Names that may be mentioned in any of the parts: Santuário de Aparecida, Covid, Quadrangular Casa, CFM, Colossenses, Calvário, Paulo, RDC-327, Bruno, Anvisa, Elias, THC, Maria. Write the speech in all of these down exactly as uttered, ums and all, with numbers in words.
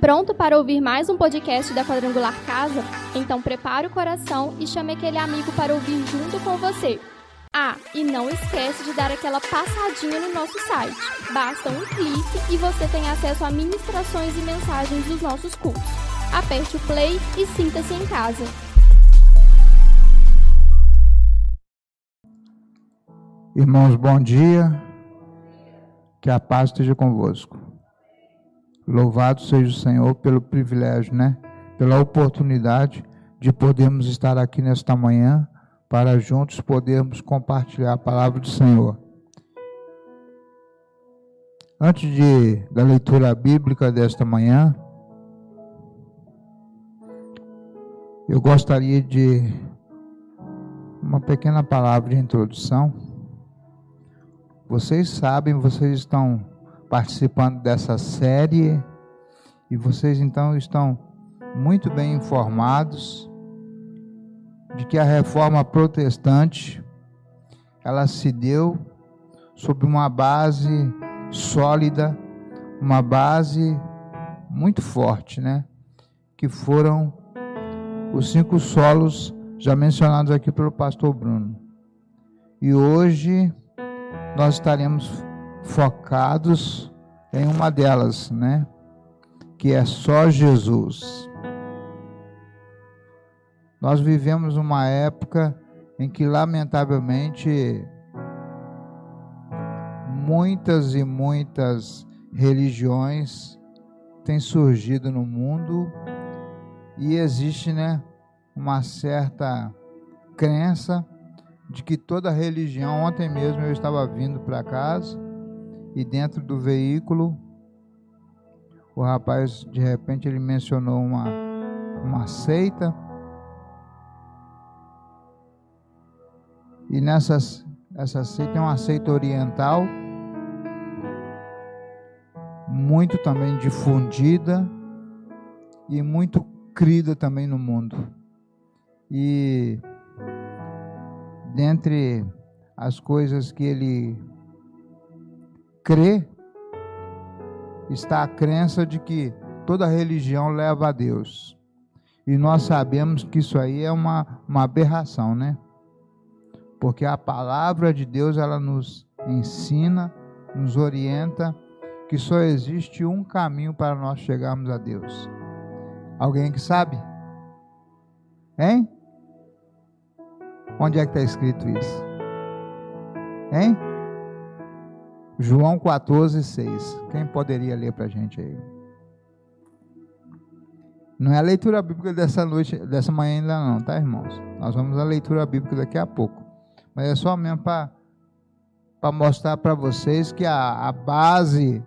Pronto para ouvir mais um podcast da Quadrangular Casa? Então prepare o coração e chame aquele amigo para ouvir junto com você. Ah, e não esquece de dar aquela passadinha no nosso site. Basta um clique e você tem acesso a ministrações e mensagens dos nossos cultos. Aperte o play e sinta-se em casa. Irmãos, bom dia, que a paz esteja convosco. Louvado seja o Senhor pelo privilégio, né? Pela oportunidade de podermos estar aqui nesta manhã, para juntos podermos compartilhar a palavra do Senhor. Antes de, da leitura bíblica desta manhã, eu gostaria de uma pequena palavra de introdução. Vocês sabem, vocês estão participando dessa série e vocês então estão muito bem informados de que a reforma protestante, ela se deu sobre uma base sólida, uma base muito forte, né? Que foram os cinco solos já mencionados aqui pelo pastor Bruno. E hoje nós estaremos focados em uma delas, né? Que é só Jesus. Nós vivemos uma época em que, lamentavelmente, muitas e muitas religiões têm surgido no mundo e existe, né, uma certa crença de que toda religião. Ontem mesmo eu estava vindo para casa e dentro do veículo o rapaz, de repente, ele mencionou uma, uma seita, e nessa essa seita é uma seita oriental, muito também difundida e muito crida também no mundo. E dentre as coisas que ele crê, está a crença de que toda religião leva a Deus. E nós sabemos que isso aí é uma, uma aberração, né? Porque a palavra de Deus, ela nos ensina, nos orienta, que só existe um caminho para nós chegarmos a Deus. Alguém que sabe? Hein? Onde é que está escrito isso? Hein? João quatorze, seis. Quem poderia ler para a gente aí? Não é a leitura bíblica dessa noite, dessa manhã ainda não, tá, irmãos? Nós vamos à leitura bíblica daqui a pouco. Mas é só mesmo para para mostrar para vocês que a, a base,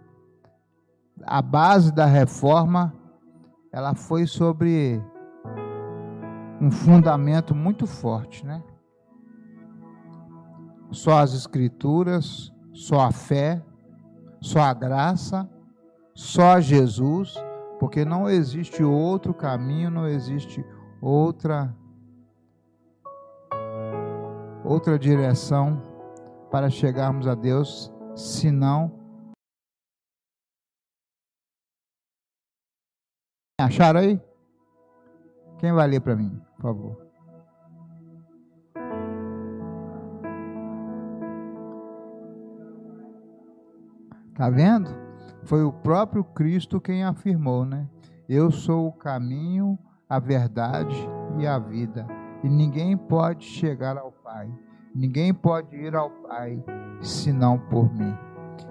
a base da reforma, ela foi sobre um fundamento muito forte, né? Só as Escrituras, só a fé, só a graça, só Jesus, porque não existe outro caminho, não existe outra, outra direção para chegarmos a Deus, senão... Acharam aí? Quem vai ler para mim, por favor? Tá vendo? Foi o próprio Cristo quem afirmou, né? Eu sou o caminho, a verdade e a vida. E ninguém pode chegar ao Pai, ninguém pode ir ao Pai, senão por mim.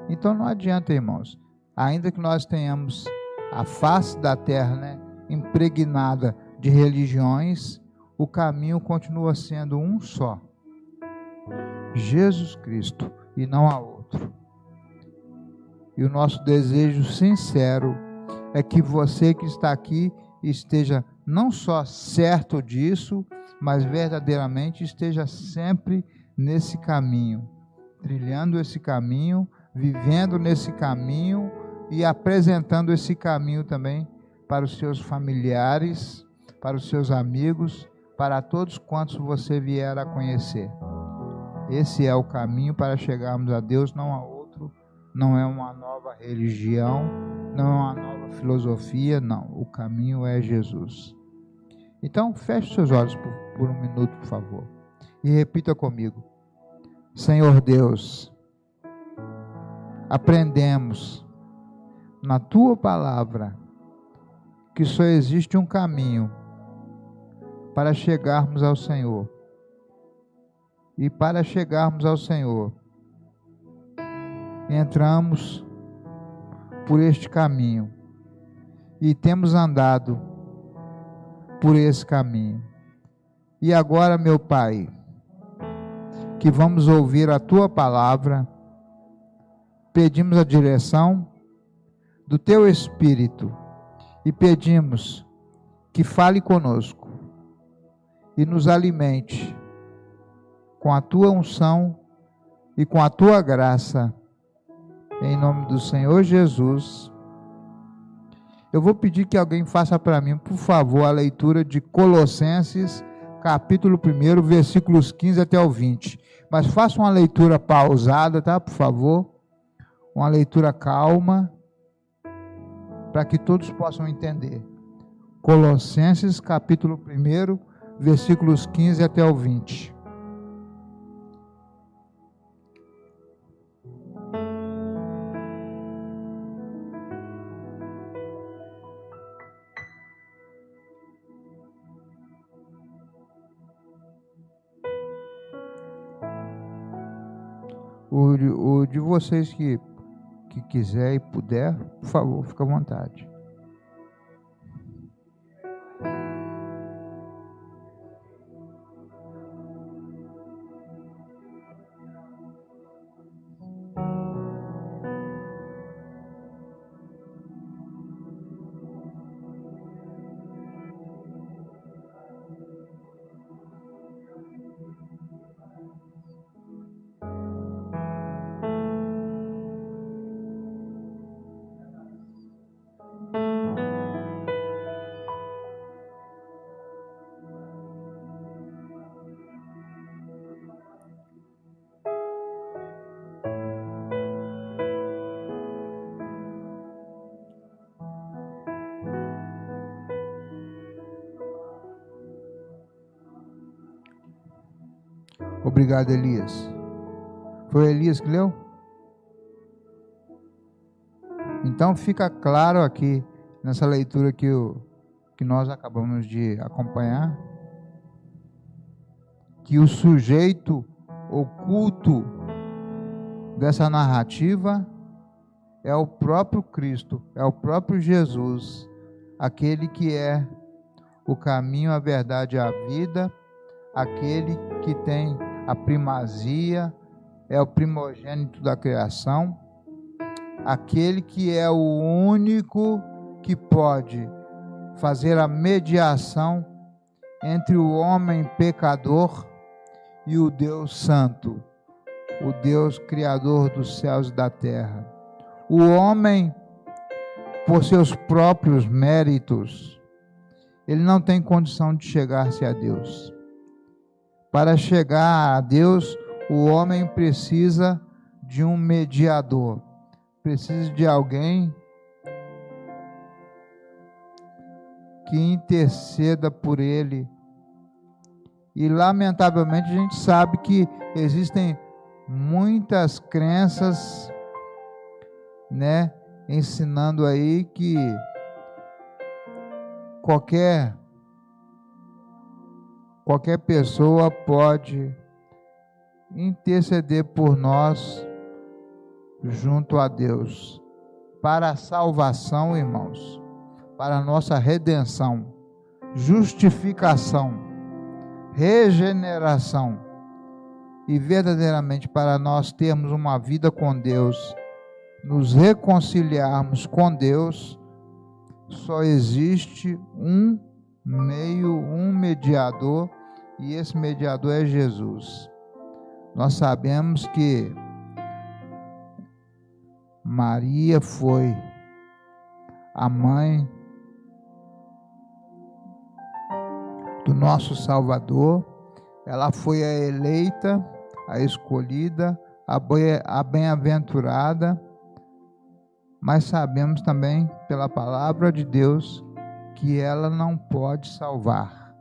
Então não adianta, irmãos, ainda que nós tenhamos a face da terra, né, impregnada de religiões, o caminho continua sendo um só: Jesus Cristo, e não há outro. E o nosso desejo sincero é que você que está aqui esteja não só certo disso, mas verdadeiramente esteja sempre nesse caminho, trilhando esse caminho, vivendo nesse caminho e apresentando esse caminho também para os seus familiares, para os seus amigos, para todos quantos você vier a conhecer. Esse é o caminho para chegarmos a Deus, não há outro. Não é uma nova religião, não é uma nova filosofia, não. O caminho é Jesus. Então, feche seus olhos por, por um minuto, por favor. E repita comigo. Senhor Deus, aprendemos na Tua palavra que só existe um caminho para chegarmos ao Senhor. E para chegarmos ao Senhor, entramos por este caminho e temos andado por esse caminho. E agora, meu Pai, que vamos ouvir a Tua palavra, pedimos a direção do Teu Espírito e pedimos que fale conosco e nos alimente com a Tua unção e com a Tua graça, em nome do Senhor Jesus. Eu vou pedir que alguém faça para mim, por favor, a leitura de Colossenses, capítulo um, versículos quinze até o vinte. Mas faça uma leitura pausada, tá? Por favor. Uma leitura calma, para que todos possam entender. Colossenses, capítulo um, versículos quinze até o vinte. O, o de vocês que, que quiser e puder, por favor, fica à vontade. Obrigado, Elias. Foi Elias que leu? Então fica claro aqui, nessa leitura que, o, que nós acabamos de acompanhar, que o sujeito oculto dessa narrativa é o próprio Cristo, é o próprio Jesus, aquele que é o caminho, a verdade e a vida, aquele que tem a primazia, é o primogênito da criação, aquele que é o único que pode fazer a mediação entre o homem pecador e o Deus Santo, o Deus Criador dos céus e da terra. O homem, por seus próprios méritos, ele não tem condição de chegar-se a Deus. Para chegar a Deus, o homem precisa de um mediador, precisa de alguém que interceda por ele. E, lamentavelmente, a gente sabe que existem muitas crenças, né, ensinando aí que qualquer Qualquer pessoa pode interceder por nós junto a Deus, para a salvação, irmãos, para a nossa redenção, justificação, regeneração e verdadeiramente para nós termos uma vida com Deus, nos reconciliarmos com Deus. Só existe um meio, um mediador, e esse mediador é Jesus. Nós sabemos que Maria foi a mãe do nosso Salvador, ela foi a eleita, a escolhida, a bem-aventurada, mas sabemos também pela palavra de Deus que ela não pode salvar.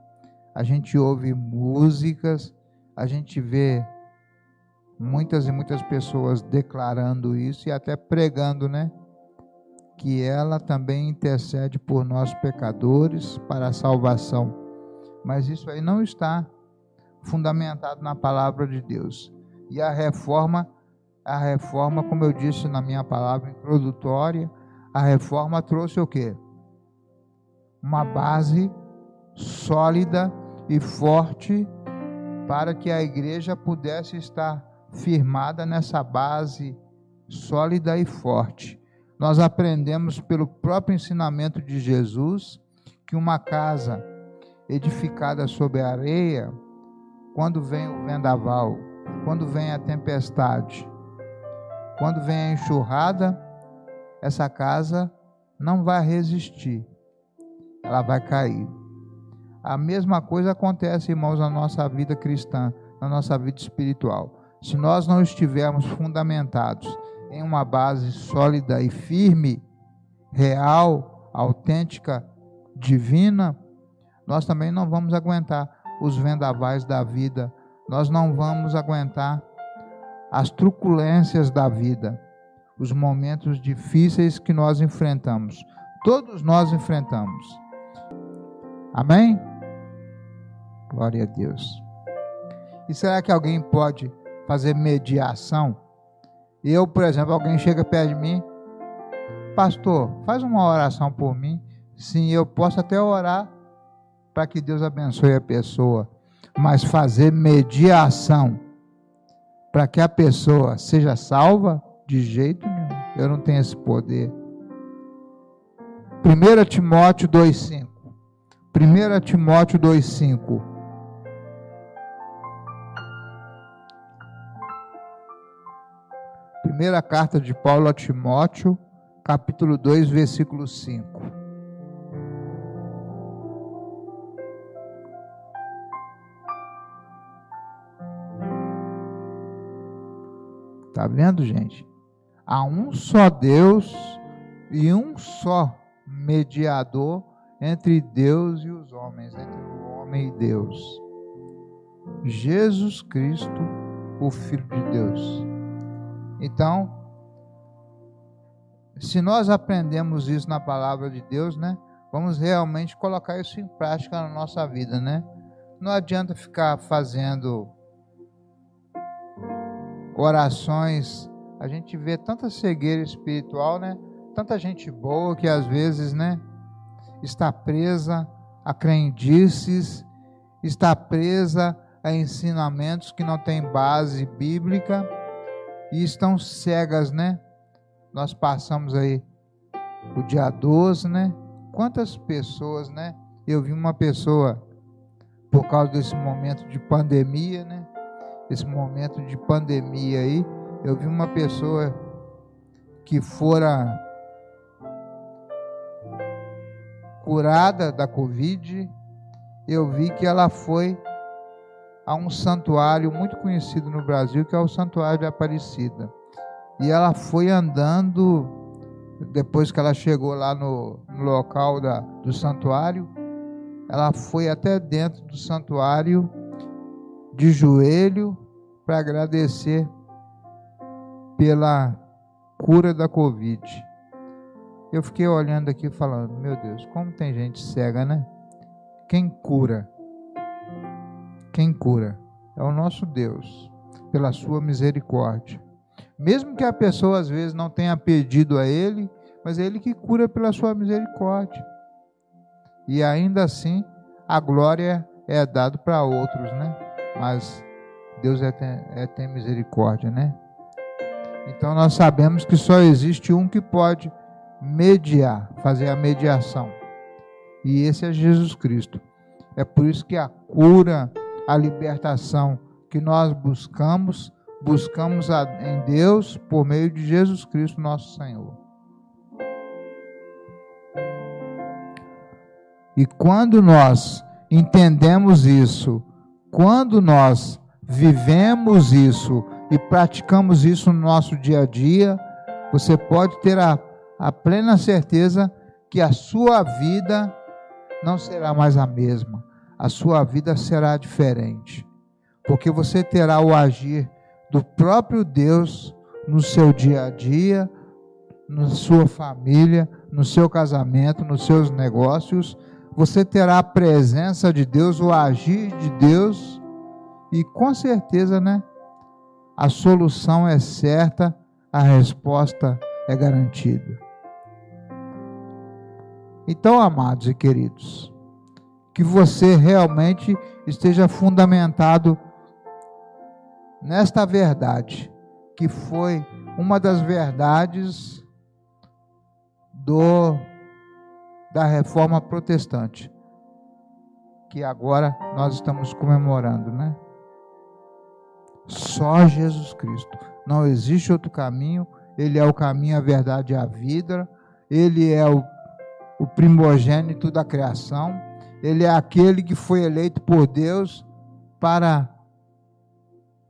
A gente ouve músicas, a gente vê muitas e muitas pessoas declarando isso e até pregando, né? Que ela também intercede por nós pecadores para a salvação. Mas isso aí não está fundamentado na palavra de Deus. E a reforma, a reforma, como eu disse na minha palavra introdutória, a reforma trouxe o quê? Uma base sólida e forte para que a igreja pudesse estar firmada nessa base sólida e forte. Nós aprendemos pelo próprio ensinamento de Jesus que uma casa edificada sobre areia, quando vem o vendaval, quando vem a tempestade, quando vem a enxurrada, essa casa não vai resistir, ela vai cair. A mesma coisa acontece, irmãos, na nossa vida cristã, na nossa vida espiritual. Se nós não estivermos fundamentados em uma base sólida e firme, real, autêntica, divina, nós também não vamos aguentar os vendavais da vida, nós não vamos aguentar as truculências da vida, os momentos difíceis que nós enfrentamos. Todos nós enfrentamos. Amém? Glória a Deus. E será que alguém pode fazer mediação? Eu, por exemplo, alguém chega perto de mim, pastor, faz uma oração por mim. Sim, eu posso até orar para que Deus abençoe a pessoa, mas fazer mediação para que a pessoa seja salva, de jeito nenhum. Eu não tenho esse poder. Primeiro Timóteo dois cinco. Primeiro Timóteo dois cinco. Primeira carta de Paulo a Timóteo, capítulo dois, versículo cinco. Tá vendo, gente? Há um só Deus e um só mediador entre Deus e os homens, entre o homem e Deus. Jesus Cristo, o Filho de Deus. Então, se nós aprendemos isso na palavra de Deus, né, vamos realmente colocar isso em prática na nossa vida, né? Não adianta ficar fazendo orações. A gente vê tanta cegueira espiritual, né? Tanta gente boa que às vezes, né, está presa a crendices, está presa a ensinamentos que não têm base bíblica e estão cegas, né? Nós passamos aí o dia doze, né? Quantas pessoas, né? Eu vi uma pessoa, por causa desse momento de pandemia, né? Esse momento de pandemia aí, eu vi uma pessoa que fora curada da Covid, eu vi que ela foi a um santuário muito conhecido no Brasil, que é o Santuário de Aparecida. E ela foi andando, depois que ela chegou lá no, no local da, do santuário, ela foi até dentro do santuário, de joelho, para agradecer pela cura da Covid. Eu fiquei olhando aqui falando, meu Deus, como tem gente cega, né? Quem cura? Quem cura? É o nosso Deus, pela sua misericórdia. Mesmo que a pessoa às vezes não tenha pedido a Ele, mas é Ele que cura pela sua misericórdia. E ainda assim, a glória é dada para outros, né? Mas Deus é tem, é tem misericórdia, né? Então nós sabemos que só existe um que pode mediar, fazer a mediação. E esse é Jesus Cristo. É por isso que a cura, a libertação que nós buscamos, buscamos em Deus por meio de Jesus Cristo, nosso Senhor. E quando nós entendemos isso, quando nós vivemos isso e praticamos isso no nosso dia a dia, você pode ter a a plena certeza que a sua vida não será mais a mesma, a sua vida será diferente, porque você terá o agir do próprio Deus no seu dia a dia, na sua família, no seu casamento, nos seus negócios. Você terá a presença de Deus, o agir de Deus, e com certeza, né, a solução é certa, a resposta é garantida. Então, amados e queridos, que você realmente esteja fundamentado nesta verdade, que foi uma das verdades do da reforma protestante, que agora nós estamos comemorando, né? Só Jesus Cristo, não existe outro caminho. Ele é o caminho, a verdade e a vida. Ele é o, o primogênito da criação. Ele é aquele que foi eleito por Deus para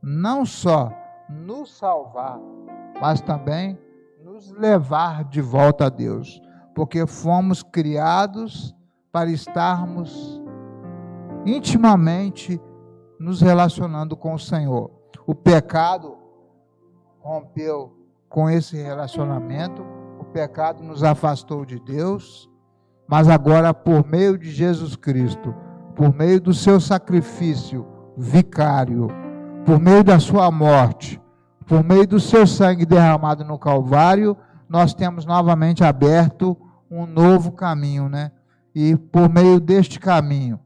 não só nos salvar, mas também nos levar de volta a Deus, porque fomos criados para estarmos intimamente nos relacionando com o Senhor. O pecado rompeu com esse relacionamento, o pecado nos afastou de Deus, mas agora, por meio de Jesus Cristo, por meio do seu sacrifício vicário, por meio da sua morte, por meio do seu sangue derramado no Calvário, nós temos novamente aberto um novo caminho, né? E por meio deste caminho,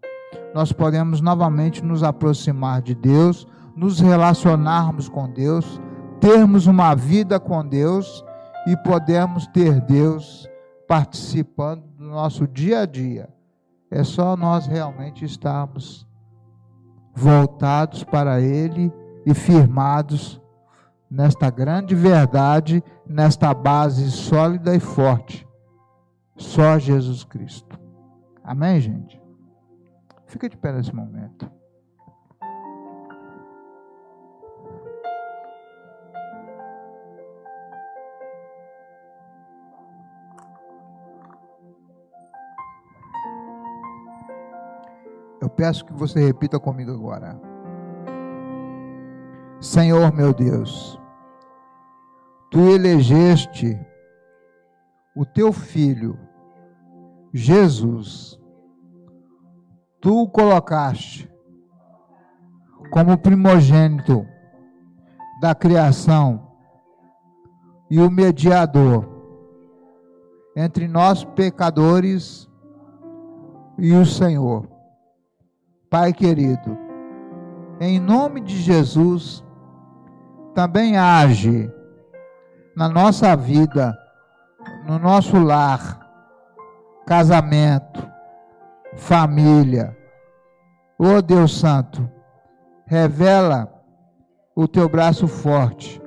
nós podemos novamente nos aproximar de Deus, nos relacionarmos com Deus, termos uma vida com Deus e podermos ter Deus participando do nosso dia a dia. É só nós realmente estarmos voltados para Ele e firmados nesta grande verdade, nesta base sólida e forte, só Jesus Cristo. Amém, gente? Fica de pé nesse momento. Eu peço que você repita comigo agora. Senhor meu Deus, tu elegeste o teu filho, Jesus, tu o colocaste como primogênito da criação e o mediador entre nós pecadores e o Senhor. Pai querido, em nome de Jesus, também age na nossa vida, no nosso lar, casamento, família. Ó Deus Santo, revela o teu braço forte,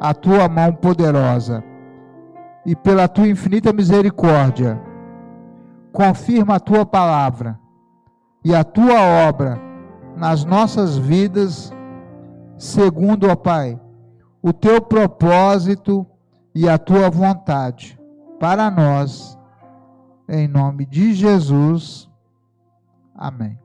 a tua mão poderosa, e pela tua infinita misericórdia, confirma a tua palavra e a tua obra nas nossas vidas, segundo, ó Pai, o teu propósito e a tua vontade para nós, em nome de Jesus. Amém.